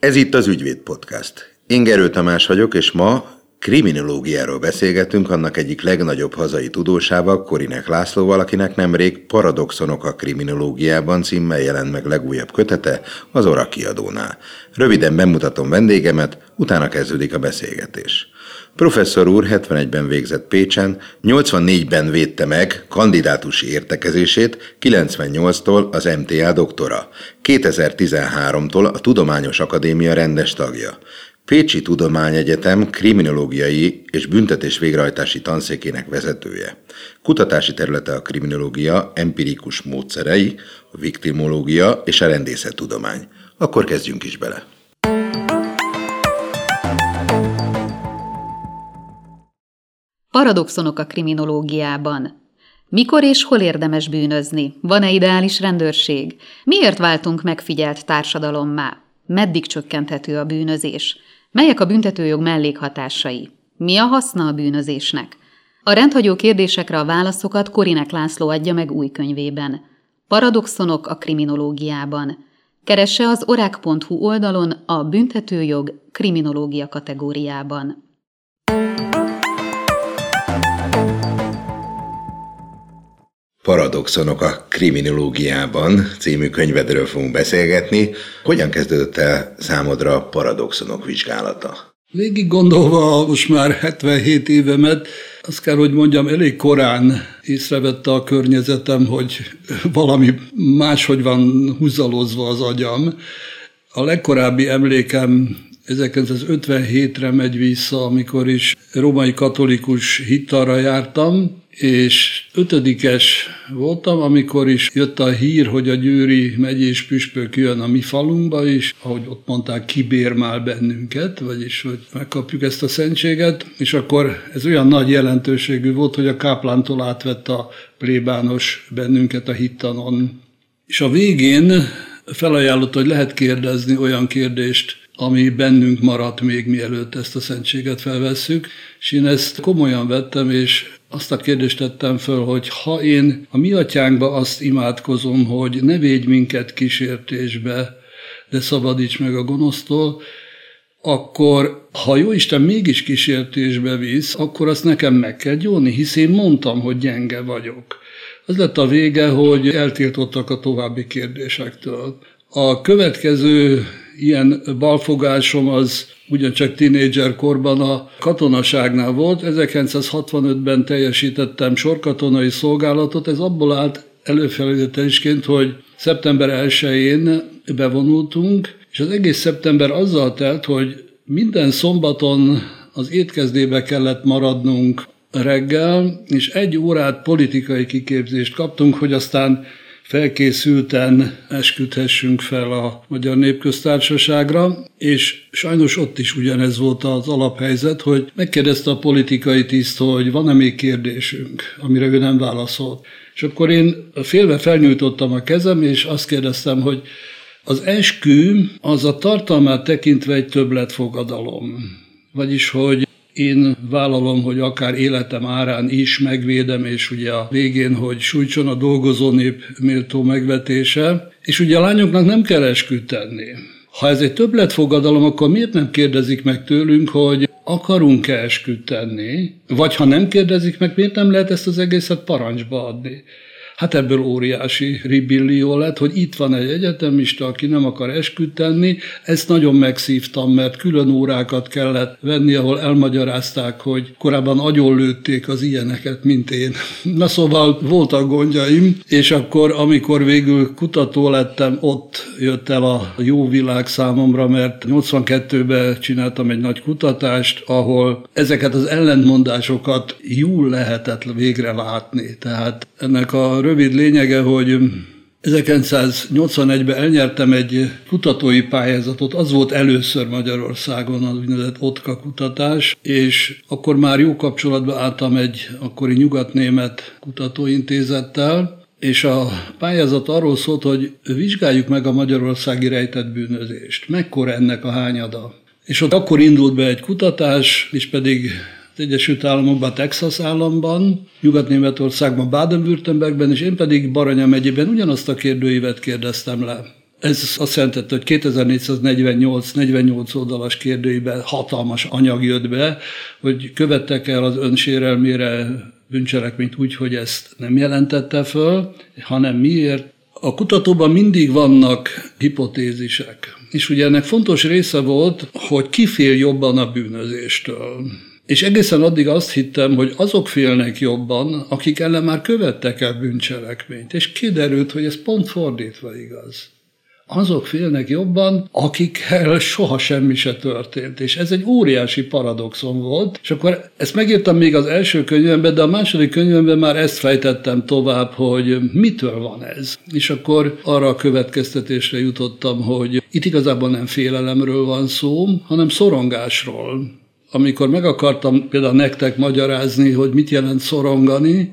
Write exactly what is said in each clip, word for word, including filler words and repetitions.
Ez itt az Ügyvéd Podcast. Én Gerő Tamás vagyok, és ma kriminológiáról beszélgetünk annak egyik legnagyobb hazai tudósával, Korinek Lászlóval, akinek nemrég Paradoxonok a kriminológiában címmel jelent meg legújabb kötete az ORA kiadónál. Röviden bemutatom vendégemet, utána kezdődik a beszélgetés. Professzor úr hetvenegyben végzett Pécsen, nyolcvannégyben védte meg kandidátusi értekezését, kilencvennyolctól az em té á doktora, kétezer-tizenháromtól a Tudományos Akadémia rendes tagja. Pécsi Tudományegyetem kriminológiai és büntetés végrehajtási tanszékének vezetője. Kutatási területe a kriminológia, empirikus módszerei, a viktimológia és a rendészettudomány. Akkor kezdjünk is bele. Paradoxonok a kriminológiában. Mikor és hol érdemes bűnözni? Van-e ideális rendőrség? Miért váltunk megfigyelt társadalommá? Meddig csökkenthető a bűnözés? Melyek a büntetőjog mellékhatásai? Mi a haszna a bűnözésnek? A rendhagyó kérdésekre a válaszokat Korinek László adja meg új könyvében. Paradoxonok a kriminológiában. Keresse az orac pont hu oldalon a büntetőjog kriminológia kategóriában. Paradoxonok a kriminológiában című könyvedről fogunk beszélgetni. Hogyan kezdődött el számodra a paradoxonok vizsgálata? Végig gondolva most már hetvenhét évemet, azt kell, hogy mondjam, elég korán észrevette a környezetem, hogy valami máshogy van húzalozva az agyam. A legkorábbi emlékem ezerkilencszázötvenhétre megy vissza, amikor is római katolikus hittanra jártam, és ötödikes voltam, amikor is jött a hír, hogy a győri megyés püspök jön a mi falunkba, és ahogy ott mondták, kibérmál bennünket, vagyis hogy megkapjuk ezt a szentséget, és akkor ez olyan nagy jelentőségű volt, hogy a káplántól átvett a plébános bennünket a hittanon. És a végén felajánlott, hogy lehet kérdezni olyan kérdést, ami bennünk maradt még mielőtt ezt a szentséget felvesszük, és én ezt komolyan vettem, és azt a kérdést tettem föl, hogy ha én a mi atyánkba azt imádkozom, hogy ne védj minket kísértésbe, de szabadíts meg a gonosztól, akkor ha Jóisten mégis kísértésbe visz, akkor azt nekem meg kell gyónni, hisz én mondtam, hogy gyenge vagyok. Az lett a vége, hogy eltiltottak a további kérdésektől. A következő ilyen balfogásom az ugyancsak tínédzser korban a katonaságnál volt. ezerkilencszázhatvanötben teljesítettem sorkatonai szolgálatot. Ez abból állt előfelületelisként, hogy szeptember elsején bevonultunk, és az egész szeptember azzal telt, hogy minden szombaton az étkezdébe kellett maradnunk reggel, és egy órát politikai kiképzést kaptunk, hogy aztán felkészülten esküdhessünk fel a Magyar Népköztársaságra, és sajnos ott is ugyanez volt az alaphelyzet, hogy megkérdezte a politikai tiszt, hogy van-e még kérdésünk, amire ő nem válaszolt. És akkor én félve felnyújtottam a kezem, és azt kérdeztem, hogy az eskü az a tartalmát tekintve egy többletfogadalom. Vagyis, hogy én vállalom, hogy akár életem árán is megvédem, és ugye a végén, hogy sújtson a dolgozónép méltó megvetése. És ugye a lányoknak nem kell esküt tenni. Ha ez egy többletfogadalom, akkor miért nem kérdezik meg tőlünk, hogy akarunk-e esküt tenni? Vagy ha nem kérdezik meg, miért nem lehet ezt az egészet parancsba adni? Hát ebből óriási ribillió lett, hogy itt van egy egyetemista, aki nem akar esküt tenni. Ezt nagyon megszívtam, mert külön órákat kellett venni, ahol elmagyarázták, hogy korábban agyonlőtték az ilyeneket, mint én. Na szóval voltak gondjaim, és akkor, amikor végül kutató lettem, ott jött el a jó világ számomra, mert nyolcvankettőben csináltam egy nagy kutatást, ahol ezeket az ellentmondásokat jól lehetett végre látni. Tehát ennek a rövid lényege, hogy ezerkilencszáznyolcvanegyben elnyertem egy kutatói pályázatot, az volt először Magyarországon az úgynevezett OTKA kutatás, és akkor már jó kapcsolatba álltam egy akkori nyugatnémet kutatóintézettel, és a pályázat arról szólt, hogy vizsgáljuk meg a magyarországi rejtett bűnözést, mekkora ennek a hányada. És ott akkor indult be egy kutatás, és pedig az Egyesült Államokban, Texas államban, Nyugat-Németországban, Báden-Württembergben, és én pedig Baranya megyében ugyanazt a kérdőívet kérdeztem le. Ez azt jelentette, hogy kétezer-négyszáznegyvennyolc oldalas kérdőiben hatalmas anyag jött be, hogy követtek el az önsérelmére bűncselekményt úgy, hogy ezt nem jelentette föl, hanem miért. A kutatóban mindig vannak hipotézisek, és ugye ennek fontos része volt, hogy ki fél jobban a bűnözéstől. És egészen addig azt hittem, hogy azok félnek jobban, akik ellen már követtek el bűncselekményt, és kiderült, hogy ez pont fordítva igaz. Azok félnek jobban, akikkel soha semmi se történt, és ez egy óriási paradoxon volt, és akkor ezt megírtam még az első könyvemben, de a második könyvemben már ezt fejtettem tovább, hogy mitől van ez. És akkor arra a következtetésre jutottam, hogy itt igazából nem félelemről van szó, hanem szorongásról. Amikor meg akartam például nektek magyarázni, hogy mit jelent szorongani,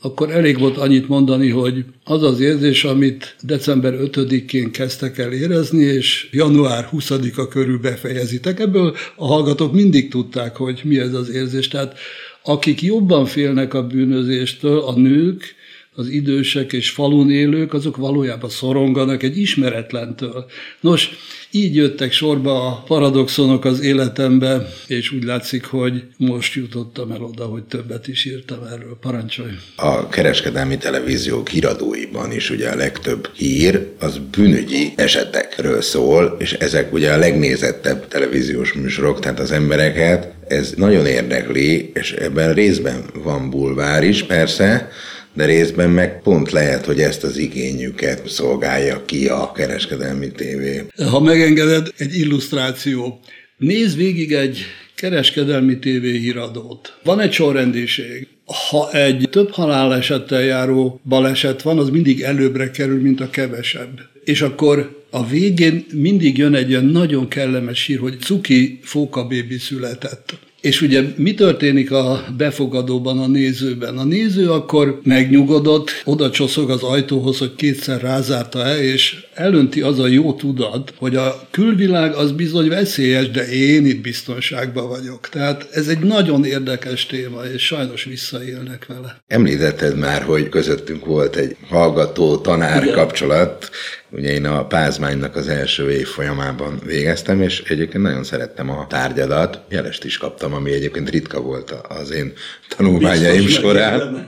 akkor elég volt annyit mondani, hogy az az érzés, amit december ötödikén kezdtek el érezni, és január huszadika körül befejezitek. Ebből a hallgatók mindig tudták, hogy mi ez az érzés. Tehát akik jobban félnek a bűnözéstől, a nők, az idősek és falun élők, azok valójában szoronganak egy ismeretlentől. Nos, így jöttek sorba a paradoxonok az életembe, és úgy látszik, hogy most jutottam el oda, hogy többet is írtam erről. Parancsolj! A kereskedelmi televíziók híradóiban is ugye a legtöbb hír az bűnügyi esetekről szól, és ezek ugye a legnézettebb televíziós műsorok, tehát az embereket ez nagyon érdekli, és ebben részben van bulvár is persze, de részben meg pont lehet, hogy ezt az igényüket szolgálja ki a kereskedelmi tévé. Ha megengeded, egy illusztráció. Nézd végig egy kereskedelmi tévé híradót. Van egy sorrendiség. Ha egy több halálesettel járó baleset van, az mindig előbbre kerül, mint a kevesebb. És akkor a végén mindig jön egy olyan nagyon kellemes hír, hogy cuki fókabébi született. És ugye mi történik a befogadóban, a nézőben? A néző akkor megnyugodott, oda csoszog az ajtóhoz, hogy kétszer rázárta-e, és elönti az a jó tudat, hogy a külvilág az bizony veszélyes, de én itt biztonságban vagyok. Tehát ez egy nagyon érdekes téma, és sajnos visszaélnek vele. Említetted már, hogy közöttünk volt egy hallgató-tanár kapcsolat. Ugye én a Pázmánynak az első év folyamában végeztem, és egyébként nagyon szerettem a tárgyadat. Jelest is kaptam, ami egyébként ritka volt az én tanulmányaim során.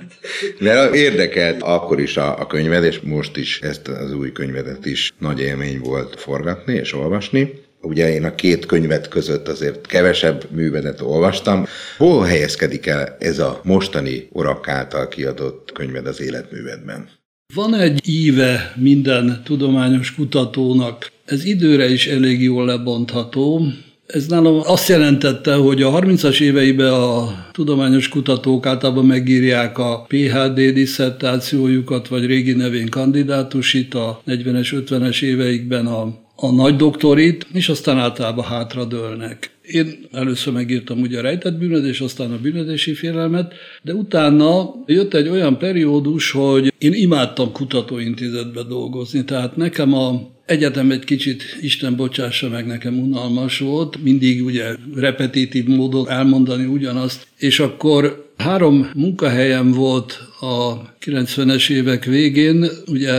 De érdekelt akkor is a, a könyved, és most is ezt az új könyvedet is nagy élmény volt forgatni és olvasni. Ugye én a két könyvet között azért kevesebb művedet olvastam. Hol helyezkedik el ez a mostani Orac által kiadott könyved az életművedben? Van egy íve minden tudományos kutatónak, ez időre is elég jól lebontható. Ez nálam azt jelentette, hogy a harmincas éveiben a tudományos kutatók általában megírják a pé há dé disszertációjukat, vagy régi nevén kandidátusit, a negyvenes, ötvenes éveikben a, a nagy doktorit, és aztán általában hátradőlnek. Én először megírtam ugye a rejtett bűnözés, aztán a bűnözési félelmet, de utána jött egy olyan periódus, hogy én imádtam kutatóintézetbe dolgozni, tehát nekem a egyetem egy kicsit, Isten bocsássa meg, nekem unalmas volt, mindig ugye repetitív módon elmondani ugyanazt, és akkor három munkahelyem volt a kilencvenes évek végén, ugye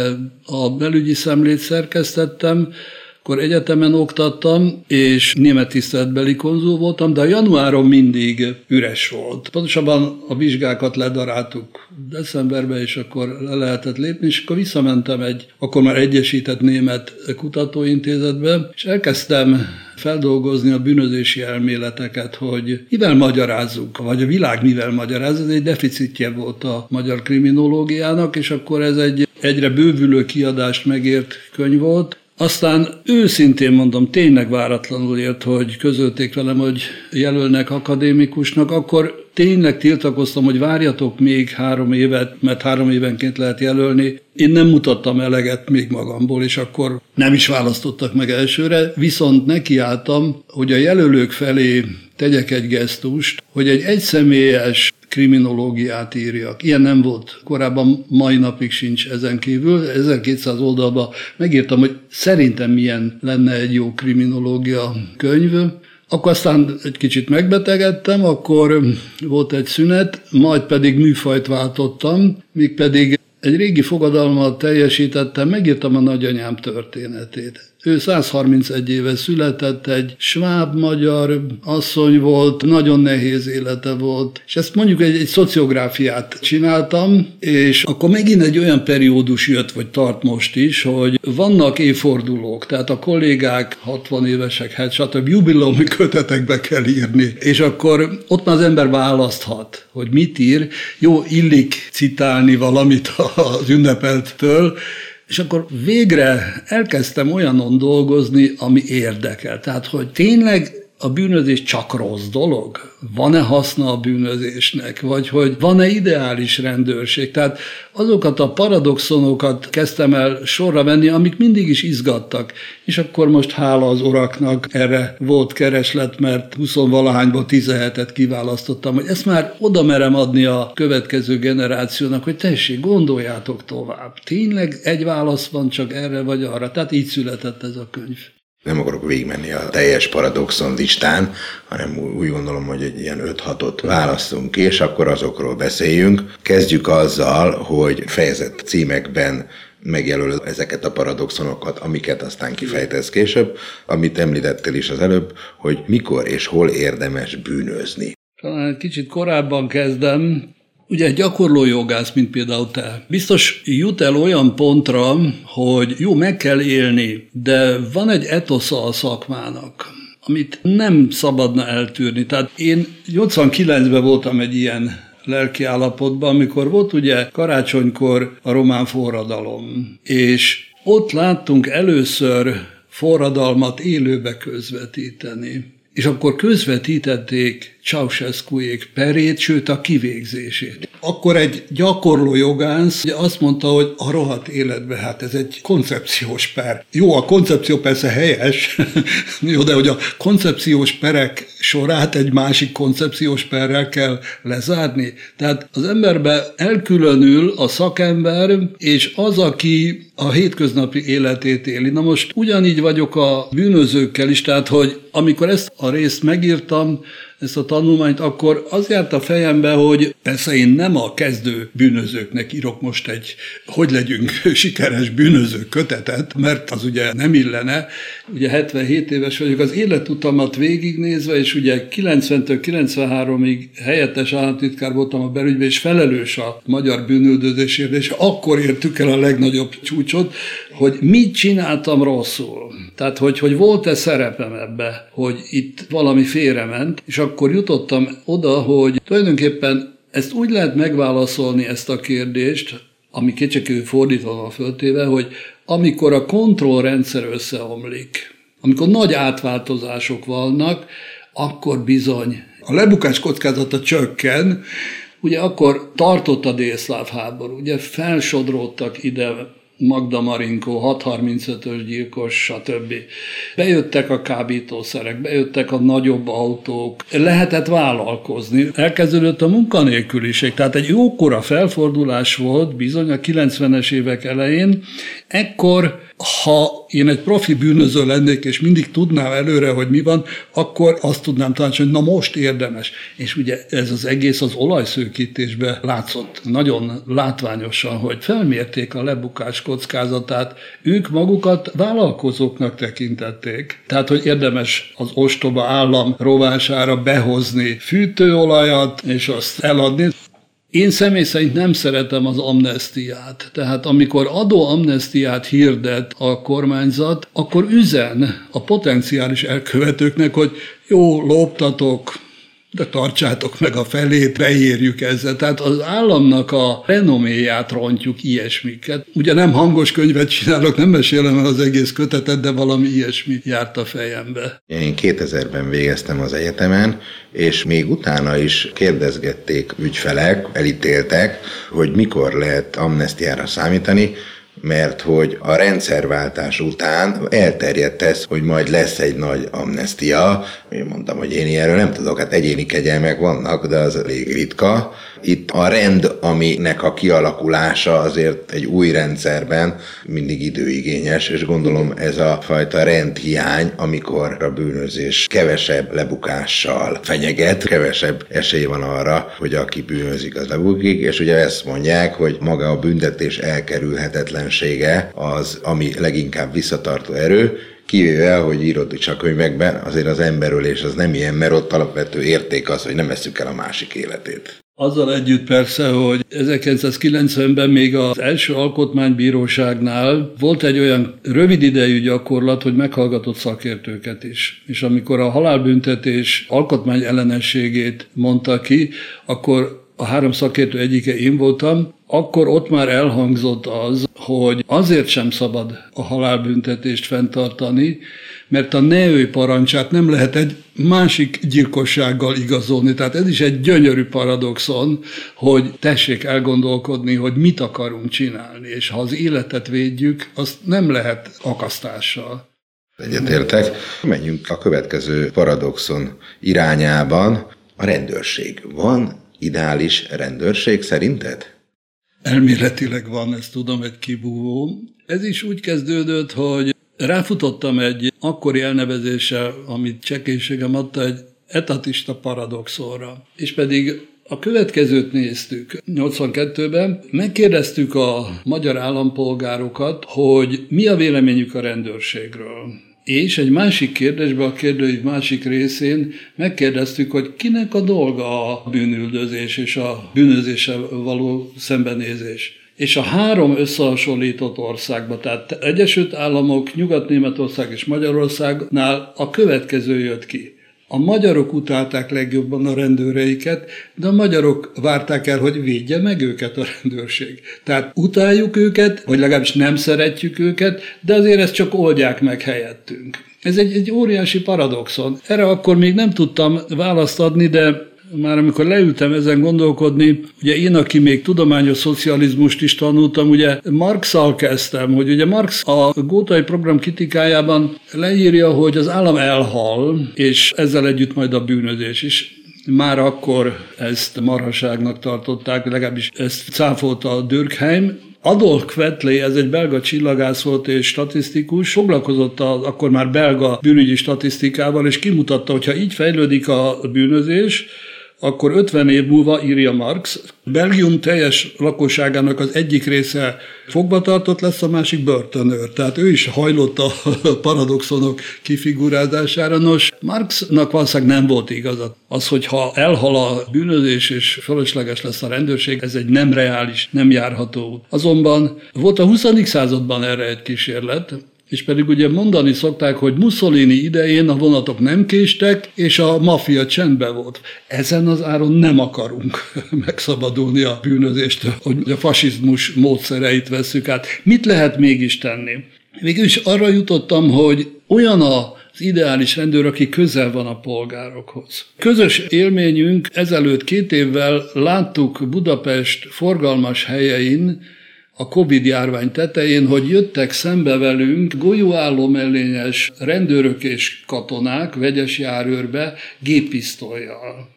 a belügyi szemlét szerkesztettem, akkor egyetemen oktattam, és német tiszteletbeli konzul voltam, de a januáron mindig üres volt. Pontosabban a vizsgákat ledaráltuk decemberben, és akkor le lehetett lépni, és akkor visszamentem egy, akkor már egyesített német kutatóintézetbe, és elkezdtem feldolgozni a bűnözési elméleteket, hogy mivel magyarázzuk, vagy a világ mivel magyaráz, ez egy deficitje volt a magyar kriminológiának, és akkor ez egy egyre bővülő kiadást megért könyv volt. Aztán őszintén mondom, tényleg váratlanul ért, hogy közölték velem, hogy jelölnek akadémikusnak, akkor tényleg tiltakoztam, hogy várjatok még három évet, mert három évenként lehet jelölni. Én nem mutattam eleget még magamból, és akkor nem is választottak meg elsőre, viszont nekiálltam, hogy a jelölők felé tegyek egy gesztust, hogy egy egyszemélyes kriminológiát írjak. Ilyen nem volt korábban, mai napig sincs ezen kívül. ezerkétszáz oldalban megírtam, hogy szerintem milyen lenne egy jó kriminológia könyv. Akkor aztán egy kicsit megbetegedtem, akkor volt egy szünet, majd pedig műfajt váltottam, míg pedig egy régi fogadalmat teljesítettem, megírtam a nagyanyám történetét. Ő százharmincegy éve született, egy sváb-magyar asszony volt, nagyon nehéz élete volt, és ezt mondjuk egy, egy szociográfiát csináltam, és akkor megint egy olyan periódus jött, vagy tart most is, hogy vannak évfordulók, tehát a kollégák, hatvan évesek, hát stb. Jubileumi kötetekbe kell írni, és akkor ott már az ember választhat, hogy mit ír, jó, illik citálni valamit az ünnepelttől. És akkor végre elkezdtem olyanon dolgozni, ami érdekel. Tehát, hogy tényleg a bűnözés csak rossz dolog? Van-e haszna a bűnözésnek? Vagy hogy van-e ideális rendőrség? Tehát azokat a paradoxonokat kezdtem el sorra venni, amik mindig is izgattak. És akkor most hála az oraknak erre volt kereslet, mert huszonvalahányból tizenhetet kiválasztottam, hogy ezt már oda merem adni a következő generációnak, hogy tessék, gondoljátok tovább. Tényleg egy válasz van csak erre vagy arra. Tehát így született ez a könyv. Nem akarok végigmenni a teljes paradoxon listán, hanem úgy gondolom, hogy egy ilyen öt-hatot választunk ki, és akkor azokról beszéljünk. Kezdjük azzal, hogy fejezett címekben megjelölöd ezeket a paradoxonokat, amiket aztán kifejtesz később, amit említettél is az előbb, hogy mikor és hol érdemes bűnözni. Talán kicsit korábban kezdem. Ugye egy gyakorló jogász, mint például te, biztos jut el olyan pontra, hogy jó, meg kell élni, de van egy etosza a szakmának, amit nem szabadna eltűrni. Tehát én nyolcvankilencben voltam egy ilyen lelkiállapotban, amikor volt ugye karácsonykor a román forradalom, és ott láttunk először forradalmat élőbe közvetíteni. És akkor közvetítették Ceaușescuék perét, sőt a kivégzését. Akkor egy gyakorló jogász azt mondta, hogy a rohadt életbe, hát ez egy koncepciós per. Jó, a koncepció persze helyes, jó, de hogy a koncepciós perek sorát egy másik koncepciós perrel kell lezárni. Tehát az emberbe elkülönül a szakember és az, aki a hétköznapi életét éli. Na most ugyanígy vagyok a bűnözőkkel is, tehát hogy amikor ezt a részt megírtam, ezt a tanulmányt, akkor az járt a fejembe, hogy persze én nem a kezdő bűnözőknek írok most egy hogy legyünk sikeres bűnöző kötetet, mert az ugye nem illene. Ugye hetvenhét éves vagyok, az életutamat végignézve, és ugye kilencventől kilencvenháromig helyettes államtitkár voltam a belügyben, és felelős a magyar bűnüldözésért, és akkor értük el a legnagyobb csúcsot, hogy mit csináltam rosszul. Tehát, hogy, hogy volt-e szerepem ebbe, hogy itt valami félrement, és akkor jutottam oda, hogy tulajdonképpen ezt úgy lehet megválaszolni, ezt a kérdést, ami kétségkívül fordítva van föltéve, hogy amikor a kontrollrendszer összeomlik, amikor nagy átváltozások vannak, akkor bizony a lebukás kockázata csökken. Ugye akkor tartott a délszláv háború, ugye felsodródtak ide Magda Marinko, hatszázharmincötös gyilkos, stb. Bejöttek a kábítószerek, bejöttek a nagyobb autók, lehetett vállalkozni. Elkezdődött a munkanélküliség, tehát egy jókora felfordulás volt bizony a kilencvenes évek elején. Ekkor, ha én egy profi bűnöző lennék, és mindig tudnám előre, hogy mi van, akkor azt tudnám tanácsolni, hogy na most érdemes. És ugye ez az egész az olajszőkítésben látszott nagyon látványosan, hogy felmérték a lebukás kockázatát, ők magukat vállalkozóknak tekintették. Tehát, hogy érdemes az ostoba állam rovására behozni fűtőolajat, és azt eladni. Én személy szerint nem szeretem az amnesztiát. Tehát amikor adóamnesztiát hirdet a kormányzat, akkor üzen a potenciális elkövetőknek, hogy jó, loptatok, de tartsátok meg a felét, beérjük ezzel. Tehát az államnak a renoméját rontjuk ilyesmiket. Ugye nem hangos könyvet csinálok, nem mesélem el az egész kötetet, de valami ilyesmi járt a fejembe. Én kétezerben végeztem az egyetemen, és még utána is kérdezgették ügyfelek, elítéltek, hogy mikor lehet amnesztiára számítani, mert hogy a rendszerváltás után elterjedt ez, hogy majd lesz egy nagy amnestia. Én mondtam, hogy én ilyenről nem tudok, hát egyéni kegyelmek vannak, de az elég ritka. Itt a rend, aminek a kialakulása azért egy új rendszerben mindig időigényes, és gondolom ez a fajta rendhiány, amikor a bűnözés kevesebb lebukással fenyeget, kevesebb esély van arra, hogy aki bűnözik, az lebukik, és ugye ezt mondják, hogy maga a büntetés elkerülhetetlensége az, ami leginkább visszatartó erő, kivéve, hogy írod is a könyvekben, azért az emberölés az nem ilyen, mert ott alapvető érték az, hogy nem veszük el a másik életét. Azzal együtt persze, hogy ezerkilencszázkilencvenben még az első alkotmánybíróságnál volt egy olyan rövid idejű gyakorlat, hogy meghallgatott szakértőket is. És amikor a halálbüntetés alkotmány ellenességét mondta ki, akkor a három szakértő egyike én voltam, akkor ott már elhangzott az, hogy azért sem szabad a halálbüntetést fenntartani, mert a ne ölj parancsát nem lehet egy másik gyilkossággal igazolni. Tehát ez is egy gyönyörű paradoxon, hogy tessék elgondolkodni, hogy mit akarunk csinálni, és ha az életet védjük, azt nem lehet akasztással. Egyetértek. Menjünk a következő paradoxon irányában. A rendőrség. Van ideális rendőrség szerinted? Elméletileg van, ezt tudom, egy kibúvó. Ez is úgy kezdődött, hogy ráfutottam egy akkori elnevezéssel, amit csekélységem adta, egy etatista paradoxonra. És pedig a következőt néztük nyolcvankettőben. Megkérdeztük a magyar állampolgárokat, hogy mi a véleményük a rendőrségről. És egy másik kérdésben, a kérdőív másik részén megkérdeztük, hogy kinek a dolga a bűnüldözés és a bűnözéssel való szembenézés. És a három összehasonlított országban, tehát Egyesült Államok, Nyugat-Németország és Magyarországnál a következő jött ki. A magyarok utálták legjobban a rendőreiket, de a magyarok várták el, hogy védje meg őket a rendőrség. Tehát utáljuk őket, vagy legalábbis nem szeretjük őket, de azért ezt csak oldják meg helyettünk. Ez egy, egy óriási paradoxon. Erre akkor még nem tudtam választ adni, de már amikor leültem ezen gondolkodni, ugye én, aki még tudományos szocializmust is tanultam, ugye Marx-szal kezdtem, hogy ugye Marx a gótai program kritikájában leírja, hogy az állam elhal, és ezzel együtt majd a bűnözés is. Már akkor ezt marhaságnak tartották, legalábbis ezt cáfolta a Durkheim. Adolphe Quetelet, ez egy belga csillagász volt és statisztikus, foglalkozott az akkor már belga bűnügyi statisztikával, és kimutatta, hogy ha így fejlődik a bűnözés, akkor ötven év múlva, írja Marx, Belgium teljes lakosságának az egyik része fogvatartott lesz, a másik börtönőr. Tehát ő is hajlott a paradoxonok kifigurázására. Nos, Marxnak valószínűleg nem volt igaza. Az, hogyha elhal a bűnözés és fölösleges lesz a rendőrség, ez egy nem reális, nem járható út. Azonban volt a huszadik században erre egy kísérlet, és pedig ugye mondani szokták, hogy Mussolini idején a vonatok nem késtek, és a maffia csendben volt. Ezen az áron nem akarunk megszabadulni a bűnözéstől, hogy a fasizmus módszereit vesszük át. Mit lehet mégis tenni? Végül is arra jutottam, hogy olyan a az ideális rendőr, aki közel van a polgárokhoz. Közös élményünk ezelőtt két évvel láttuk Budapest forgalmas helyein, a Covid-járvány tetején, hogy jöttek szembe velünk golyóálló mellényes rendőrök és katonák vegyes járőrbe géppisztolyjal.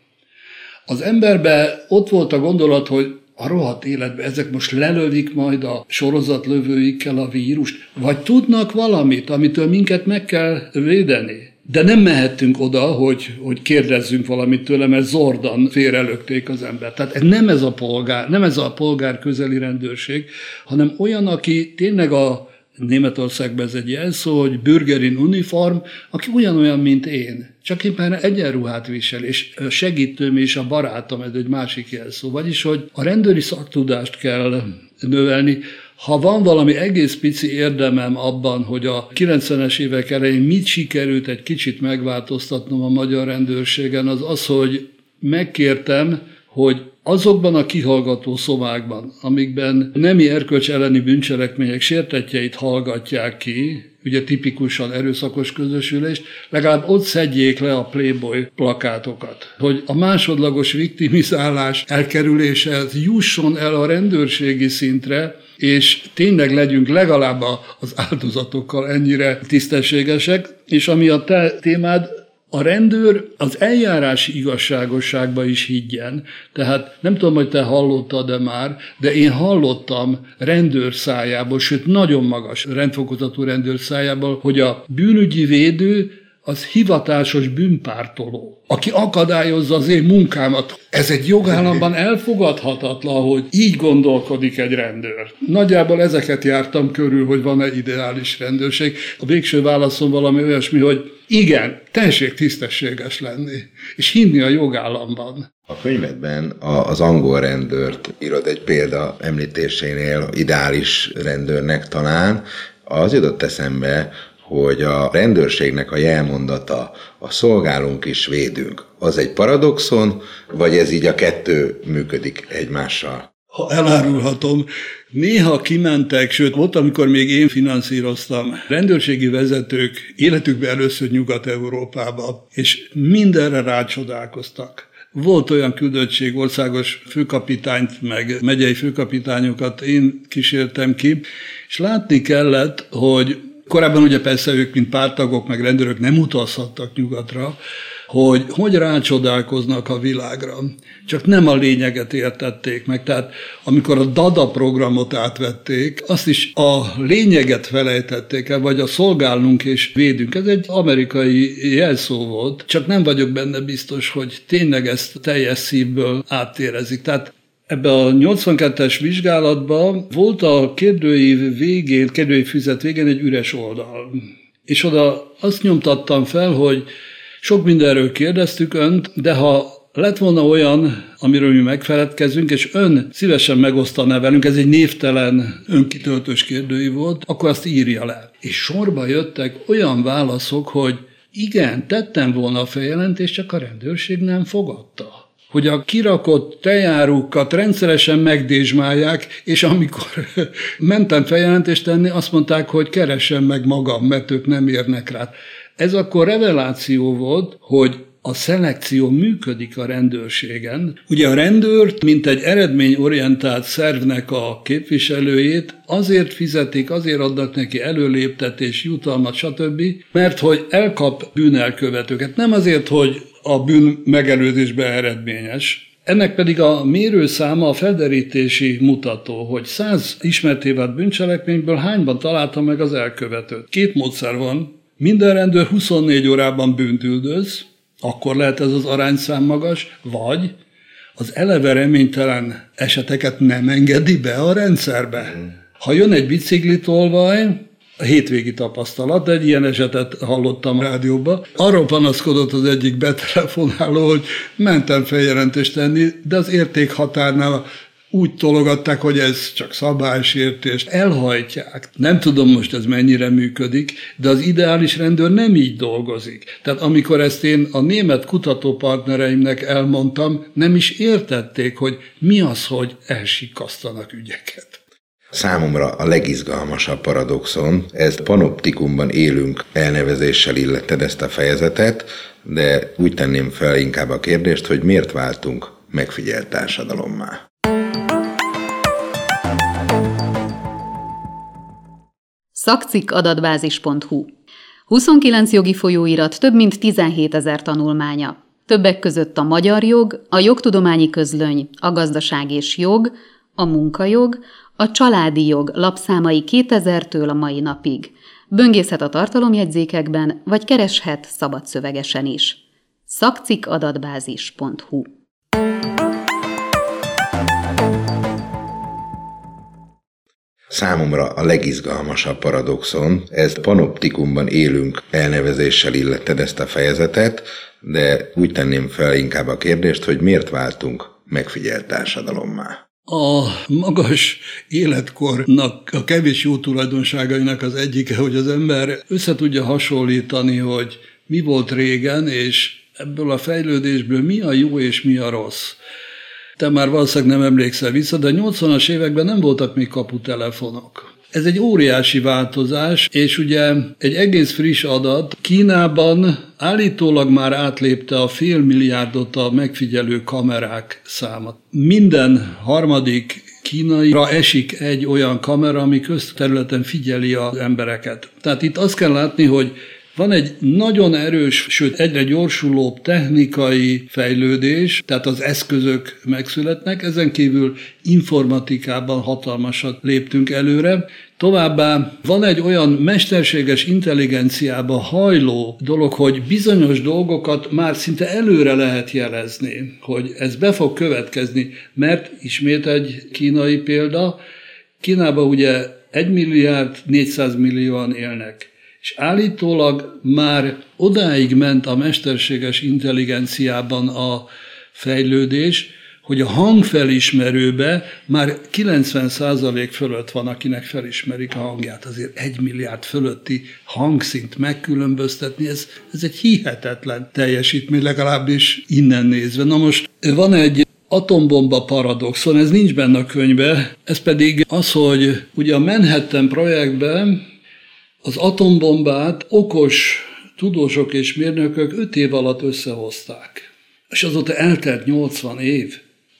Az emberben ott volt a gondolat, hogy a rohadt életben ezek most lelövik majd a sorozatlövőikkel a vírust, vagy tudnak valamit, amitől minket meg kell védeni. De nem mehettünk oda, hogy, hogy kérdezzünk valamit tőle, mert zordan félrelökték az embert. Tehát nem ez a polgár, nem ez a polgár közeli rendőrség, hanem olyan, aki tényleg a Németországban ez egy jelszó, hogy Bürgerin uniform, aki ugyanolyan, mint én. Csak éppen egyenruhát visel, és segítőm és a barátom, ez egy másik jelszó. Vagyis, hogy a rendőri szaktudást kell növelni. Ha van valami egész pici érdemem abban, hogy a kilencvenes évek elején mit sikerült egy kicsit megváltoztatnom a magyar rendőrségen, az az, hogy megkértem, hogy azokban a kihallgató szobákban, amikben nemi erkölcs elleni bűncselekmények sértetjeit hallgatják ki, ugye tipikusan erőszakos közösülést, legalább ott szedjék le a Playboy plakátokat, hogy a másodlagos viktimizálás elkerülése jusson el a rendőrségi szintre, és tényleg legyünk legalább az áldozatokkal ennyire tisztességesek, és ami a te témád, a rendőr az eljárási igazságosságba is higgyen. Tehát nem tudom, hogy te hallottad-e már, de én hallottam rendőr szájából, sőt nagyon magas rendfokozatú rendőr szájából, hogy a bűnügyi védő az hivatásos bűnpártoló, aki akadályozza az én munkámat. Ez egy jogállamban elfogadhatatlan, hogy így gondolkodik egy rendőr. Nagyjából ezeket jártam körül, hogy van-e ideális rendőrség. A végső válaszom valami olyasmi, hogy igen, tessék tisztességes lenni, és hinni a jogállamban. A könyvedben az angol rendőrt írod egy példa említésénél, ideális rendőrnek talán. Az jutott eszembe, hogy a rendőrségnek a jelmondata, a szolgálunk és védünk, az egy paradoxon, vagy ez így a kettő működik egymással? Ha elárulhatom, néha kimentek, sőt volt, amikor még én finanszíroztam, rendőrségi vezetők életükben először Nyugat-Európába, és mindenre rácsodálkoztak. Volt olyan küldöttség, országos főkapitányt, meg megyei főkapitányokat én kísértem ki, és látni kellett, hogy korábban ugye persze ők, mint párttagok, meg rendőrök nem utazhattak nyugatra, hogy hogy rácsodálkoznak a világra. Csak nem a lényeget értették meg. Tehát amikor a dada programot átvették, azt is a lényeget felejtették el, vagy a szolgálnunk és védünk. Ez egy amerikai jelszó volt, csak nem vagyok benne biztos, hogy tényleg ezt teljes szívből átérezik. Tehát ebben a nyolcvankettes vizsgálatban volt a kérdőív végén, kérdőív füzet végén egy üres oldal. És oda azt nyomtattam fel, hogy sok mindenről kérdeztük önt, de ha lett volna olyan, amiről mi megfeledkezünk, és ön szívesen megosztaná velünk, ez egy névtelen, önkitöltős kérdőív volt, akkor azt írja le. És sorba jöttek olyan válaszok, hogy igen, tettem volna a feljelentést, csak a rendőrség nem fogadta. Hogy a kirakott tejárukat rendszeresen megdésmálják, és amikor mentem feljelentést tenni, azt mondták, hogy keressem meg magam, mert ők nem érnek rá. Ez akkor reveláció volt, hogy a szelekció működik a rendőrségen. Ugye a rendőrt, mint egy eredményorientált szervnek a képviselőjét, azért fizetik, azért adnak neki előléptetés, jutalmat, stb., mert hogy elkap bűnelkövetőket. Nem azért, hogy a bűn megelőzésbe eredményes. Ennek pedig a mérőszáma a felderítési mutató, hogy száz ismertévált bűncselekményből hányban találta meg az elkövetőt. Két módszer van. Minden rendőr huszonnégy órában bűnt üldöz, akkor lehet ez az arányszám magas, vagy az eleve reménytelen eseteket nem engedi be a rendszerbe. Ha jön egy biciklitolvaj, a hétvégi tapasztalat, egy ilyen esetet hallottam a rádióban. Arról panaszkodott az egyik betelefonáló, hogy mentem feljelentést tenni, de az értékhatárnál úgy tologatták, hogy ez csak szabálysértés. Elhajtják. Nem tudom most ez mennyire működik, de az ideális rendőr nem így dolgozik. Tehát amikor ezt én a német kutatópartnereimnek elmondtam, nem is értették, hogy mi az, hogy elsikasztanak ügyeket. Számomra a legizgalmasabb paradoxon, ezt panoptikumban élünk elnevezéssel illetted ezt a fejezetet, de úgy tenném fel inkább a kérdést, hogy miért váltunk megfigyelt társadalommá. Szakcikk adatbázis pont hu. huszonkilenc jogi folyóirat, több mint tizenhétezer tanulmánya. Többek között a magyar jog, a jogtudományi közlöny, a gazdaság és jog, a munkajog, a családi jog lapszámai kétezertől a mai napig. Böngészhet a tartalomjegyzékekben, vagy kereshet szabadszövegesen is. Szakcikk adatbázis pont hu. Számomra a legizgalmasabb paradoxon, ezt panoptikumban élünk elnevezéssel illetted ezt a fejezetet, de úgy tenném fel inkább a kérdést, hogy miért váltunk megfigyelt társadalommá. A magas életkornak, a kevés jó tulajdonságainak az egyike, hogy az ember össze tudja hasonlítani, hogy mi volt régen, és ebből a fejlődésből mi a jó és mi a rossz. Te már valószínűleg nem emlékszel vissza, de nyolcvanas években nem voltak még kaputelefonok. Ez egy óriási változás, és ugye egy egész friss adat, Kínában állítólag már átlépte a fél milliárdot a megfigyelő kamerák száma. Minden harmadik kínaira esik egy olyan kamera, ami közterületen figyeli az embereket. Tehát itt azt kell látni, hogy van egy nagyon erős, sőt egyre gyorsulóbb technikai fejlődés, tehát az eszközök megszületnek, ezen kívül informatikában hatalmasat léptünk előre. Továbbá van egy olyan mesterséges intelligenciába hajló dolog, hogy bizonyos dolgokat már szinte előre lehet jelezni, hogy ez be fog következni, mert ismét egy kínai példa, Kínában ugye egy milliárd négyszáz millióan élnek. És állítólag már odáig ment a mesterséges intelligenciában a fejlődés, hogy a hangfelismerőbe már kilencven százalék fölött van, akinek felismerik a hangját. Azért egy milliárd fölötti hangszint megkülönböztetni, ez, ez egy hihetetlen teljesítmény, legalábbis innen nézve. Na most van egy atombomba paradoxon, ez nincs benne a könyvben, ez pedig az, hogy ugye a Manhattan projektben az atombombát okos tudósok és mérnökök öt év alatt összehozták. És azóta eltelt nyolcvan év.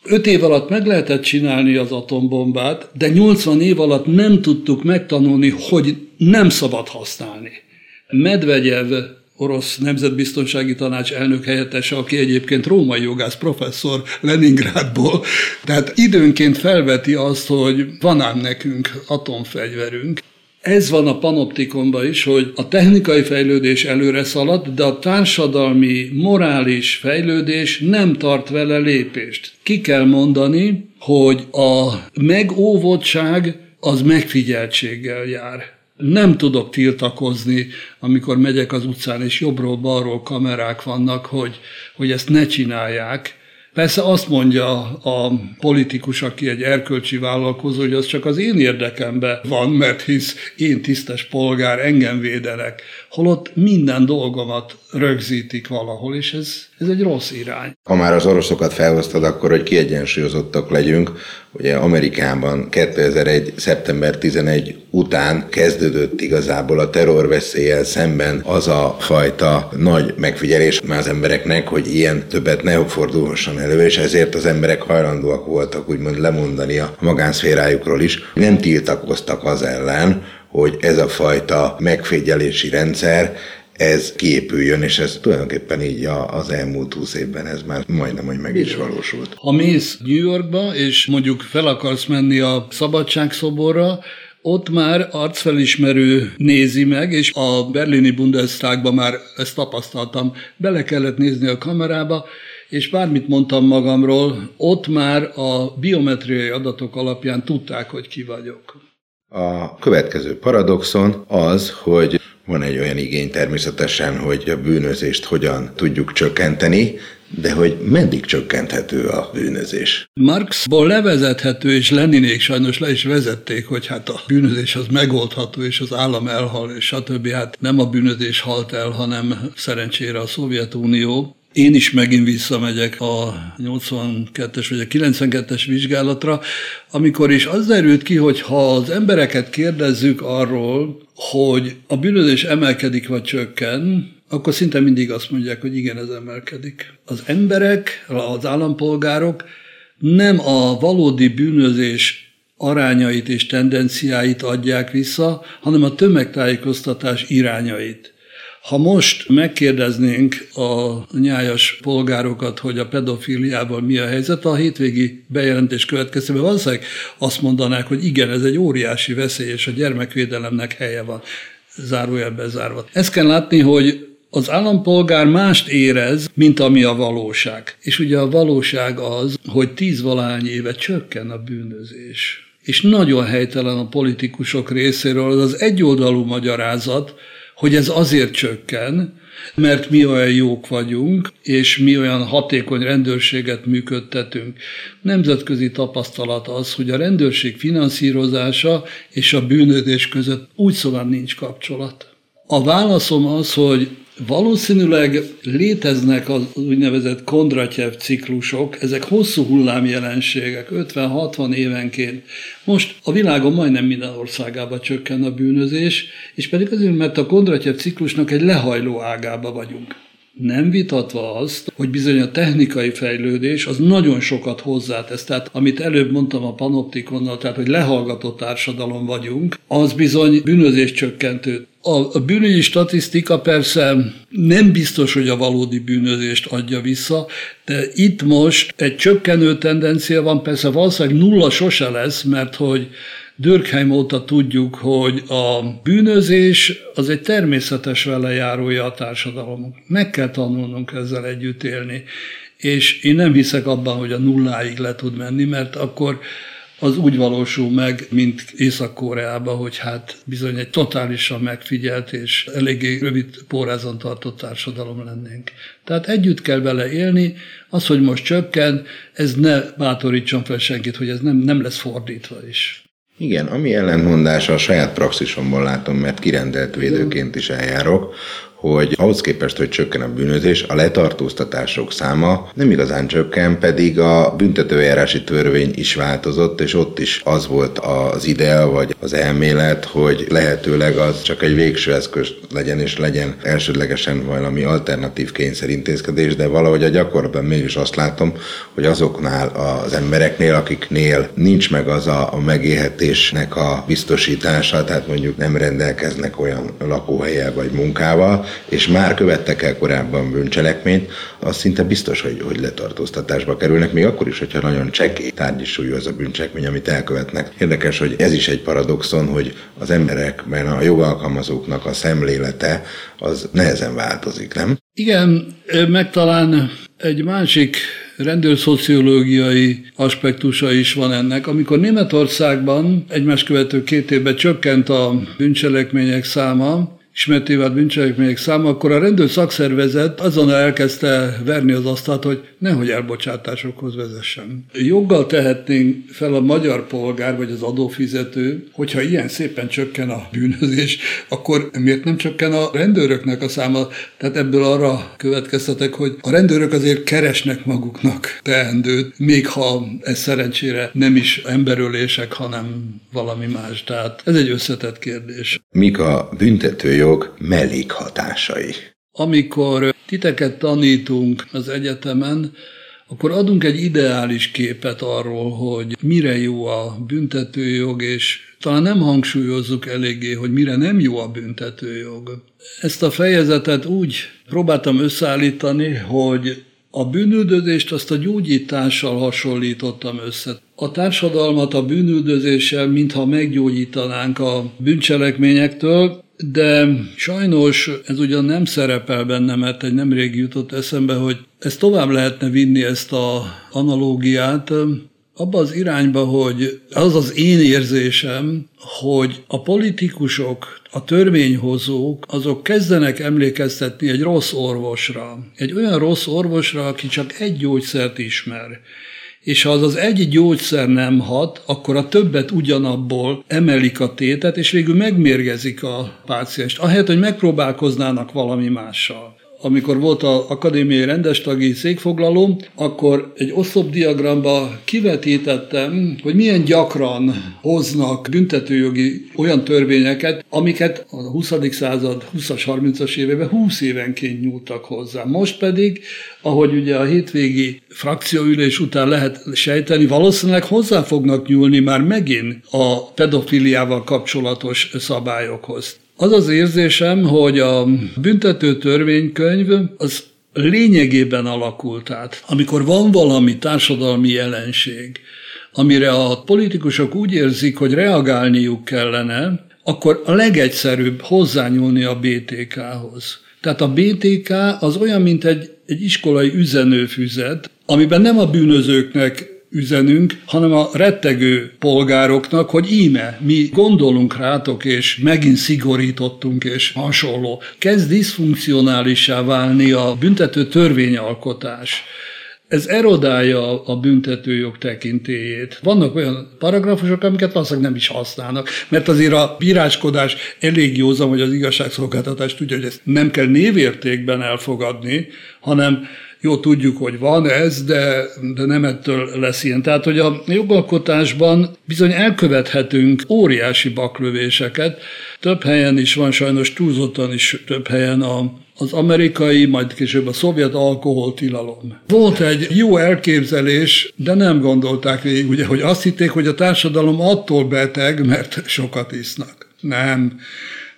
öt év alatt meg lehetett csinálni az atombombát, de nyolcvan év alatt nem tudtuk megtanulni, hogy nem szabad használni. Medvedev, orosz nemzetbiztonsági tanács elnök helyettese, aki egyébként római jogász professzor Leningrádból, tehát időnként felveti azt, hogy van ám nekünk atomfegyverünk. Ez van a panoptikonban is, hogy a technikai fejlődés előre szaladt, de a társadalmi, morális fejlődés nem tart vele lépést. Ki kell mondani, hogy a megóvottság az megfigyeltséggel jár. Nem tudok tiltakozni, amikor megyek az utcán, és jobbról-balról kamerák vannak, hogy, hogy ezt ne csinálják. Persze azt mondja a politikus, aki egy erkölcsi vállalkozó, hogy az csak az én érdekemben van, mert hisz én tisztes polgár, engem védenek. Holott minden dolgomat rögzítik valahol, és ez, ez egy rossz irány. Ha már az oroszokat felhoztad, akkor hogy kiegyensúlyozottak legyünk, ugye Amerikában kétezer-egy szeptember tizenegy után kezdődött igazából a terrorveszéllyel szemben az a fajta nagy megfigyelés már az embereknek, hogy ilyen többet ne fordulhasson elő, és ezért az emberek hajlandóak voltak úgymond lemondani a magánszférájukról is. Nem tiltakoztak az ellen, hogy ez a fajta megfigyelési rendszer, ez kiépüljön, és ez tulajdonképpen így az elmúlt húsz évben ez már majdnem, hogy meg is valósult. Ha mész New Yorkba, és mondjuk fel akarsz menni a szabadságszoborra, ott már arcfelismerő nézi meg, és a berlini Bundestagban már ezt tapasztaltam, bele kellett nézni a kamerába, és bármit mondtam magamról, ott már a biometriai adatok alapján tudták, hogy ki vagyok. A következő paradoxon az, hogy van egy olyan igény természetesen, hogy a bűnözést hogyan tudjuk csökkenteni, de hogy meddig csökkenthető a bűnözés. Marxból levezethető, és Leninék sajnos le is vezették, hogy hát a bűnözés az megoldható, és az állam elhal, és stb. Hát nem a bűnözés halt el, hanem szerencsére a Szovjetunió. Én is megint visszamegyek a nyolcvankettes vagy a kilencvenkettes vizsgálatra, amikor is az derült ki, hogy ha az embereket kérdezzük arról, hogy a bűnözés emelkedik vagy csökken, akkor szinte mindig azt mondják, hogy igen, ez emelkedik. Az emberek, az állampolgárok nem a valódi bűnözés arányait és tendenciáit adják vissza, hanem a tömegtájékoztatás irányait. Ha most megkérdeznénk a nyájas polgárokat, hogy a pedofiliával mi a helyzet, a hétvégi bejelentés következtében valószínűleg azt mondanák, hogy igen, ez egy óriási veszély, és a gyermekvédelemnek helye van, zárójelben zárva. Ezt kell látni, hogy az állampolgár mást érez, mint ami a valóság. És ugye a valóság az, hogy tízvalahány éve csökken a bűnözés. És nagyon helytelen a politikusok részéről az az egyoldalú magyarázat, hogy ez azért csökken, mert mi olyan jók vagyunk, és mi olyan hatékony rendőrséget működtetünk. Nemzetközi tapasztalat az, hogy a rendőrség finanszírozása és a bűnözés között úgy szóval nincs kapcsolat. A válaszom az, hogy Valószínűleg léteznek az úgynevezett Kondratjev ciklusok, ezek hosszú hullámjelenségek, ötven-hatvan évenként. Most a világon majdnem minden országában csökken a bűnözés, és pedig azért, mert a Kondratjev ciklusnak egy lehajló ágába vagyunk. Nem vitatva azt, hogy bizony a technikai fejlődés az nagyon sokat hozzátesz. Tehát amit előbb mondtam a panoptikonnal, tehát hogy lehallgató társadalom vagyunk, az bizony bűnözés csökkentő. A bűnügyi statisztika persze nem biztos, hogy a valódi bűnözést adja vissza, de itt most egy csökkenő tendencia van, persze valószínűleg nulla sose lesz, mert hogy Durkheim óta tudjuk, hogy a bűnözés az egy természetes velejárója a társadalomnak. Meg kell tanulnunk ezzel együtt élni, és én nem hiszek abban, hogy a nulláig le tud menni, mert akkor az úgy valósul meg, mint Észak-Koreában, hogy hát bizony egy totálisan megfigyelt és eléggé rövid pórázon tartott társadalom lennénk. Tehát együtt kell vele élni, az, hogy most csökken, ez ne bátorítson fel senkit, hogy ez nem, nem lesz fordítva is. Igen, ami ellentmondása a saját praxisomban látom, mert kirendelt védőként is eljárok, hogy ahhoz képest, hogy csökken a bűnözés, a letartóztatások száma nem igazán csökken, pedig a büntetőeljárási törvény is változott, és ott is az volt az idea, vagy az elmélet, hogy lehetőleg az csak egy végső eszköz legyen, és legyen elsődlegesen valami alternatív kényszerintézkedés, de valahogy a gyakorlatban mégis azt látom, hogy azoknál az embereknél, akiknél nincs meg az a, a megélhetésnek a biztosítása, tehát mondjuk nem rendelkeznek olyan lakóhellyel vagy munkával, és már követtek el korábban bűncselekményt, az szinte biztos, hogy, hogy letartóztatásba kerülnek, még akkor is, hogyha nagyon csekély tárgyi súlyú az a bűncselekmény, amit elkövetnek. Érdekes, hogy ez is egy paradoxon, hogy az emberekben, a jogalkalmazóknak a szemlélete az nehezen változik, nem? Igen, meg talán egy másik rendőrszociológiai aspektusa is van ennek. Amikor Németországban egymás követő két évben csökkent a bűncselekmények száma, ismertévált bűncselekmények száma, akkor a rendőr szakszervezet azonnal elkezdte verni az asztalt, hogy nehogy elbocsátásokhoz vezessen. Joggal tehetnénk fel a magyar polgár vagy az adófizető, hogyha ilyen szépen csökken a bűnözés, akkor miért nem csökken a rendőröknek a száma? Tehát ebből arra következtetek, hogy a rendőrök azért keresnek maguknak teendőt, még ha ez szerencsére nem is emberölések, hanem valami más. Tehát ez egy összetett kérdés. Mik a büntetőjog mellékhatásai? Amikor titeket tanítunk az egyetemen, akkor adunk egy ideális képet arról, hogy mire jó a büntetőjog, és talán nem hangsúlyozzuk eléggé, hogy mire nem jó a büntetőjog. Ezt a fejezetet úgy próbáltam összeállítani, hogy a bűnüldözést azt a gyógyítással hasonlítottam össze. A társadalmat a bűnüldözéssel, mintha meggyógyítanánk a bűncselekményektől, de sajnos ez ugyan nem szerepel benne, mert egy nemrég jutott eszembe, hogy ezt tovább lehetne vinni, ezt az analógiát, abba az irányba, hogy az az én érzésem, hogy a politikusok, a törvényhozók, azok kezdenek emlékeztetni egy rossz orvosra. Egy olyan rossz orvosra, aki csak egy gyógyszert ismer. És ha az az egy gyógyszer nem hat, akkor a többet ugyanabból emelik a tétet, és végül megmérgezik a pácienst, ahelyett, hogy megpróbálkoznának valami mással. Amikor volt az akadémiai rendestagi székfoglalom, akkor egy oszlopdiagramba kivetítettem, hogy milyen gyakran hoznak büntetőjogi olyan törvényeket, amiket a huszadik század huszas, harmincas évében húsz évenként nyúltak hozzá. Most pedig, ahogy ugye a hétvégi frakcióülés után lehet sejteni, valószínűleg hozzá fognak nyúlni már megint a pedofiliával kapcsolatos szabályokhoz. Az az érzésem, hogy a büntető törvénykönyv az lényegében alakult át. Amikor van valami társadalmi jelenség, amire a politikusok úgy érzik, hogy reagálniuk kellene, akkor a legegyszerűbb hozzányúlni a bé té ká-hoz. Tehát a bé té ká az olyan, mint egy, egy iskolai üzenőfüzet, amiben nem a bűnözőknek üzenünk, hanem a rettegő polgároknak, hogy íme, mi gondolunk rátok, és megint szigorítottunk, és hasonló. Kezd diszfunkcionálissá válni a büntető törvényalkotás. Ez erodálja a büntetőjog tekintélyét. Vannak olyan paragrafusok, amiket valószínűleg nem is használnak, mert azért a bíráskodás elég józan, hogy az igazságszolgáltatás tudja, hogy ezt nem kell névértékben elfogadni, hanem jó, tudjuk, hogy van ez, de, de nem ettől lesz ilyen. Tehát, hogy a jogalkotásban bizony elkövethetünk óriási baklövéseket. Több helyen is van, sajnos túlzottan is több helyen a az amerikai, majd később a szovjet alkoholtilalom. Volt egy jó elképzelés, de nem gondolták végig, ugye, hogy azt hitték, hogy a társadalom attól beteg, mert sokat isznak. Nem.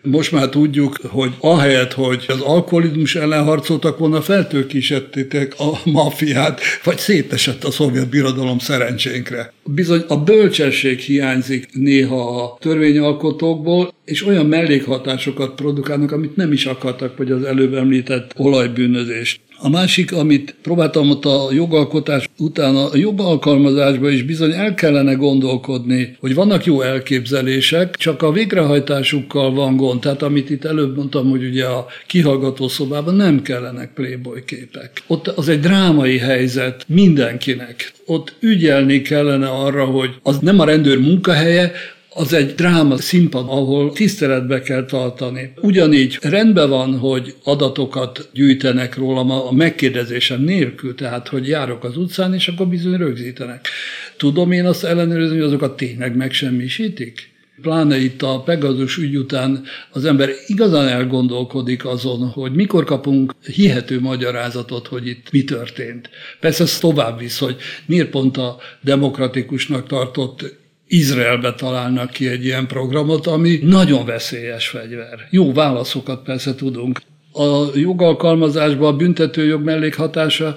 Most már tudjuk, hogy ahelyett, hogy az alkoholizmus ellen harcoltak volna, feltőkísérték a mafiát, vagy szétesett a szovjet birodalom szerencsénkre. Bizony a bölcsesség hiányzik néha a törvényalkotókból, és olyan mellékhatásokat produkálnak, amit nem is akartak, vagy az előbb említett olajbűnözést. A másik, amit próbáltam ott a jogalkotás után a jobb alkalmazásban is bizony el kellene gondolkodni, hogy vannak jó elképzelések, csak a végrehajtásukkal van gond. Tehát amit itt előbb mondtam, hogy ugye a kihallgató szobában nem kellenek playboy képek. Ott az egy drámai helyzet mindenkinek. Ott ügyelni kellene arra, hogy az nem a rendőr munkahelye, az egy dráma színpad, ahol tiszteletbe kell tartani. Ugyanígy rendben van, hogy adatokat gyűjtenek rólam a megkérdezésem nélkül, tehát, hogy járok az utcán, és akkor bizony rögzítenek. Tudom én azt ellenőrizni, hogy azokat tényleg megsemmisítik? Pláne itt a Pegazus ügy után az ember igazán elgondolkodik azon, hogy mikor kapunk hihető magyarázatot, hogy itt mi történt. Persze ez tovább visz, hogy miért pont a demokratikusnak tartott Izraelbe találnak ki egy ilyen programot, ami nagyon veszélyes fegyver. Jó válaszokat persze tudunk. A jogalkalmazásban a büntetőjog mellékhatása,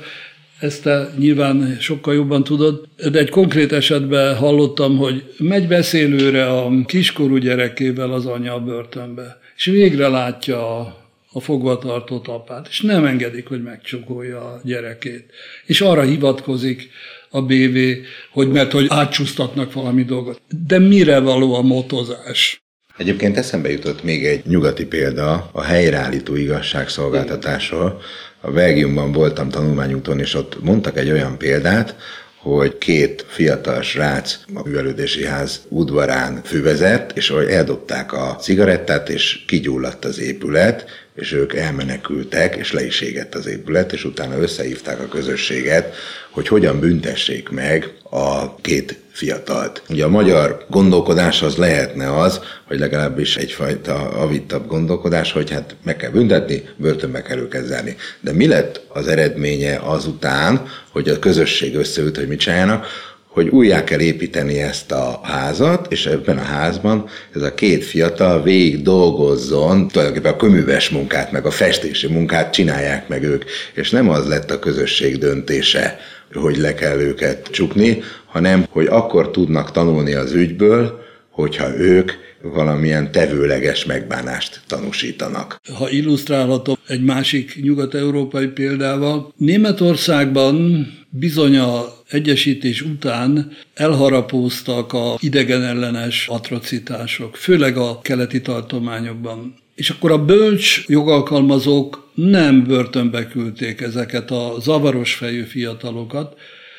ezt te nyilván sokkal jobban tudod, de egy konkrét esetben hallottam, hogy megy beszélőre a kiskorú gyerekével az anya a börtönbe, és végre látja a a fogvatartott apát, és nem engedik, hogy megcsókolja a gyerekét. És arra hivatkozik a bé vé, hogy mert hogy átcsúsztatnak valami dolgot. De mire való a motozás? Egyébként eszembe jutott még egy nyugati példa a helyreállító igazságszolgáltatásról. A Belgiumban voltam tanulmányúton, és ott mondtak egy olyan példát, hogy két fiatal srác a művelődési ház udvarán füvezett, és eldobták a cigarettát, és kigyulladt az épület, és ők elmenekültek, és le is égett az épület, és utána összehívták a közösséget, hogy hogyan büntessék meg a két fiatalt. Ugye a magyar gondolkodás az lehetne az, hogy legalábbis egyfajta avittabb gondolkodás, hogy hát meg kell büntetni, börtönbe kell őket zárni. De mi lett az eredménye azután, hogy a közösség összeült, hogy mit csináljanak, hogy újjá kell építeni ezt a házat, és ebben a házban ez a két fiatal végig dolgozzon, tulajdonképpen a köműves munkát, meg a festési munkát csinálják meg ők. És nem az lett a közösség döntése, hogy le kell őket csukni, hanem hogy akkor tudnak tanulni az ügyből, hogyha ők valamilyen tevőleges megbánást tanúsítanak. Ha illusztrálhatom egy másik nyugat-európai példával, Németországban bizony az egyesítés után elharapóztak az idegenellenes atrocitások, főleg a keleti tartományokban. És akkor a bölcs jogalkalmazók nem börtönbe küldték ezeket a zavaros fejű fiatalokat,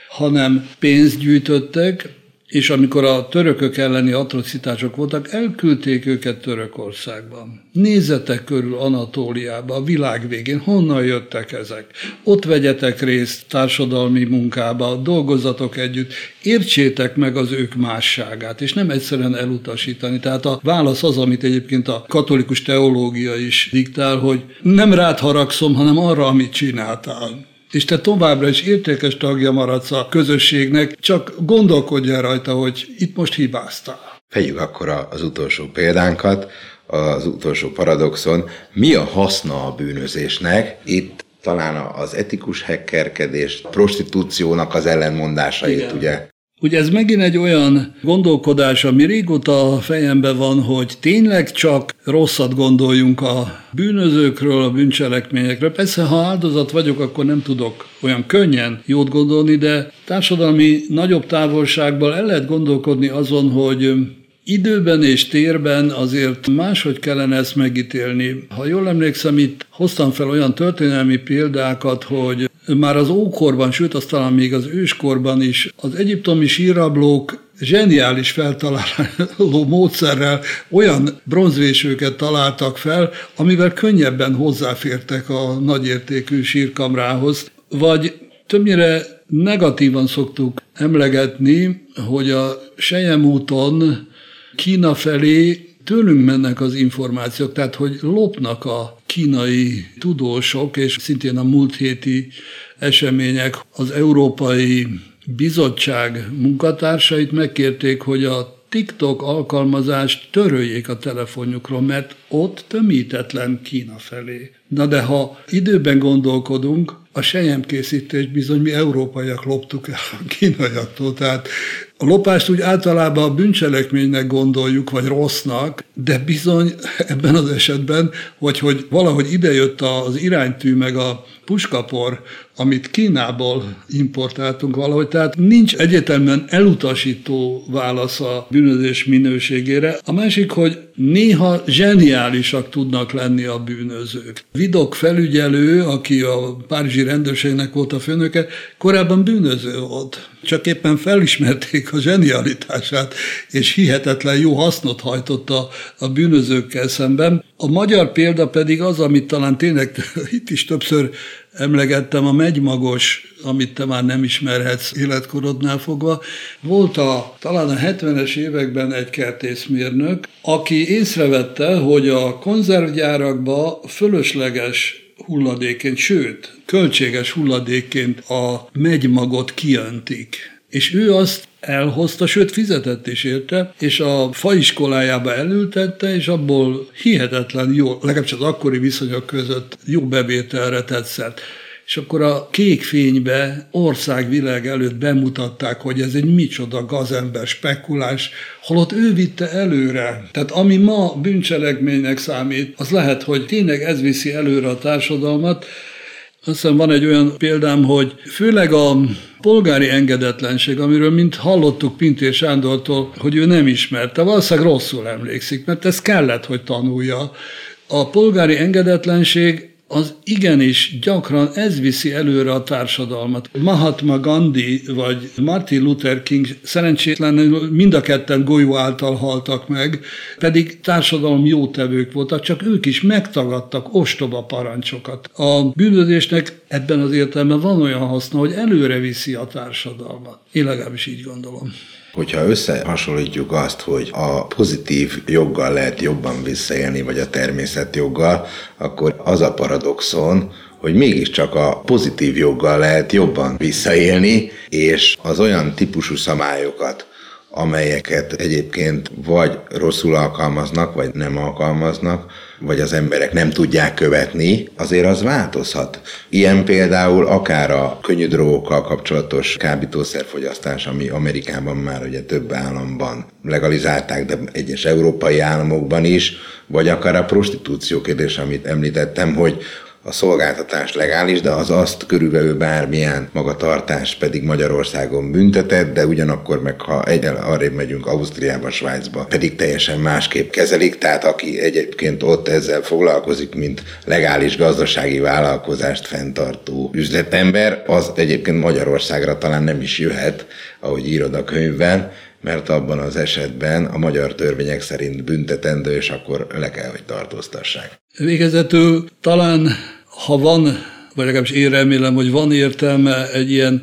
hanem pénzt gyűjtöttek, és amikor a törökök elleni atrocitások voltak, elküldték őket Törökországban. Nézzetek körül Anatóliába, a világ végén, honnan jöttek ezek. Ott vegyetek részt társadalmi munkába, dolgozzatok együtt, értsétek meg az ők másságát, és nem egyszerűen elutasítani. Tehát a válasz az, amit egyébként a katolikus teológia is diktál, hogy nem rád haragszom, hanem arra, amit csináltál. És te továbbra is értékes tagja maradsz a közösségnek, csak gondolkodjál rajta, hogy itt most hibáztál. Vegyük akkor az utolsó példánkat, az utolsó paradoxon. Mi a haszna a bűnözésnek? Itt talán az etikus hekkerkedés, a prostitúciónak az ellenmondásait, igen. Ugye? Ugye ez megint egy olyan gondolkodás, ami régóta a fejemben van, hogy tényleg csak rosszat gondoljunk a bűnözőkről, a bűncselekményekről. Persze, ha áldozat vagyok, akkor nem tudok olyan könnyen jót gondolni, de társadalmi nagyobb távolságban el lehet gondolkodni azon, hogy időben és térben azért máshogy kellene ezt megítélni. Ha jól emlékszem, itt hoztam fel olyan történelmi példákat, hogy már az ókorban, sőt, az talán még az őskorban is az egyiptomi sírrablók zseniális feltaláló módszerrel olyan bronzvésőket találtak fel, amivel könnyebben hozzáfértek a nagyértékű sírkamrához, vagy többnyire negatívan szoktuk emlegetni, hogy a Selyemúton Kína felé tőlünk mennek az információk, tehát hogy lopnak a kínai tudósok, és szintén a múlt héti események az Európai Bizottság munkatársait megkérték, hogy a TikTok alkalmazást töröljék a telefonjukról, mert ott tömítetlen Kína felé. Na de ha időben gondolkodunk, a selyemkészítést bizony mi európaiak loptuk el a kínaiaktól. Tehát a lopást úgy általában a bűncselekménynek gondoljuk, vagy rossznak, de bizony ebben az esetben, hogy, hogy valahogy idejött az iránytű meg a puskapor, amit Kínából importáltunk valahogy, tehát nincs egyetemben elutasító válasz a bűnözés minőségére. A másik, hogy néha zseniálisak tudnak lenni a bűnözők. Vidocq felügyelő, aki a párizsi rendőrségnek volt a főnöke, korábban bűnöző volt. Csak éppen felismerték a zsenialitását, és hihetetlen jó hasznot hajtott a, a bűnözőkkel szemben. A magyar példa pedig az, amit talán tényleg itt is többször emlegettem, a Megymagos, amit te már nem ismerhetsz életkorodnál fogva. Volt a, talán a hetvenes években egy kertészmérnök, aki észrevette, hogy a konzervgyárakba fölösleges hulladékként, sőt, költséges hulladékként a megymagot kiöntik. És ő azt elhozta, sőt fizetett is érte, és a faiskolájába elültette, és abból hihetetlen jó, legalábbis az akkori viszonyok között jó bevételre tetszett. És akkor a Kékfénybe országvilág előtt bemutatták, hogy ez egy micsoda gazember spekuláns, holott ő vitte előre. Tehát ami ma bűncselekménynek számít, az lehet, hogy tényleg ez viszi előre a társadalmat. Azt hiszem van egy olyan példám, hogy főleg a polgári engedetlenség, amiről mint hallottuk Pintér Sándortól, hogy ő nem ismerte, valószínűleg rosszul emlékszik, mert ez kellett, hogy tanulja. A polgári engedetlenség az igenis gyakran ez viszi előre a társadalmat. Mahatma Gandhi vagy Martin Luther King szerencsétlenül mind a ketten golyó által haltak meg, pedig társadalom jótevők voltak, csak ők is megtagadtak ostoba parancsokat. A bűnözésnek ebben az értelemben van olyan haszna, hogy előre viszi a társadalmat. Én legalábbis így gondolom. Hogyha összehasonlítjuk azt, hogy a pozitív joggal lehet jobban visszaélni, vagy a természetjoggal, akkor az a paradoxon, hogy mégiscsak a pozitív joggal lehet jobban visszaélni, és az olyan típusú szabályokat, amelyeket egyébként vagy rosszul alkalmaznak, vagy nem alkalmaznak, vagy az emberek nem tudják követni, azért az változhat. Ilyen például akár a könnyű drogokkal kapcsolatos kábítószerfogyasztás, ami Amerikában már ugye több államban legalizálták, de egyes európai államokban is, vagy akár a prostitúció kérdés, amit említettem, hogy a szolgáltatás legális, de az azt körülbelül bármilyen magatartás pedig Magyarországon büntetett, de ugyanakkor meg ha egyen arrébb megyünk Ausztriába, Svájcba, pedig teljesen másképp kezelik, tehát aki egyébként ott ezzel foglalkozik, mint legális gazdasági vállalkozást fenntartó üzletember, az egyébként Magyarországra talán nem is jöhet, ahogy írod a könyvben, mert abban az esetben a magyar törvények szerint büntetendő, és akkor le kell, hogy tartóztassák. Végezetül talán, ha van, vagy legalábbis én remélem, hogy van értelme egy ilyen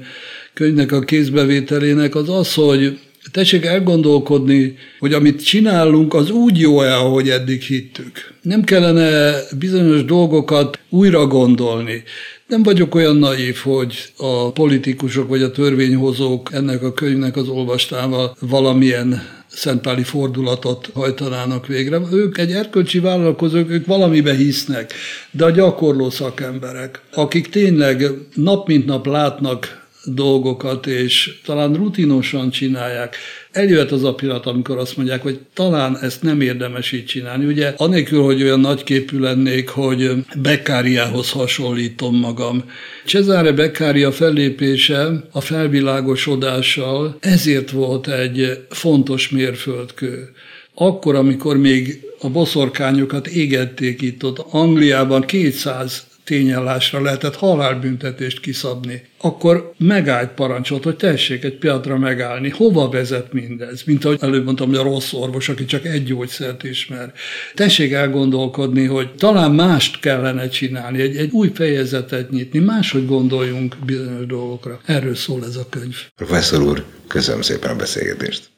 könyvnek a kézbevételének, az az, hogy tessék elgondolkodni, hogy amit csinálunk, az úgy jó-e, ahogy eddig hittük. Nem kellene bizonyos dolgokat újra gondolni. Nem vagyok olyan naív, hogy a politikusok vagy a törvényhozók ennek a könyvnek az olvastával valamilyen szentpáli fordulatot hajtanának végre. Ők egy erkölcsi vállalkozók, ők valamibe hisznek, de a gyakorló szakemberek, akik tényleg nap mint nap látnak dolgokat, és talán rutinosan csinálják. Eljöhet az a pillanat, amikor azt mondják, hogy talán ezt nem érdemes így csinálni. Ugye, anélkül, hogy olyan nagyképű lennék, hogy Beccariához hasonlítom magam. Cesare Beccaria fellépése a felvilágosodással ezért volt egy fontos mérföldkő. Akkor, amikor még a boszorkányokat égették itt-ott, Angliában kétszáz tényállásra lehetett halálbüntetést kiszabni, akkor megállt parancsot, hogy tessék egy piatra megállni. Hova vezet mindez? Mint ahogy előbb mondtam, hogy a rossz orvos, aki csak egy gyógyszert ismer. Tessék elgondolkodni, hogy talán mást kellene csinálni, egy, egy új fejezetet nyitni, máshogy gondoljunk bizonyos dolgokra. Erről szól ez a könyv. Professzor úr, köszönöm szépen a beszélgetést.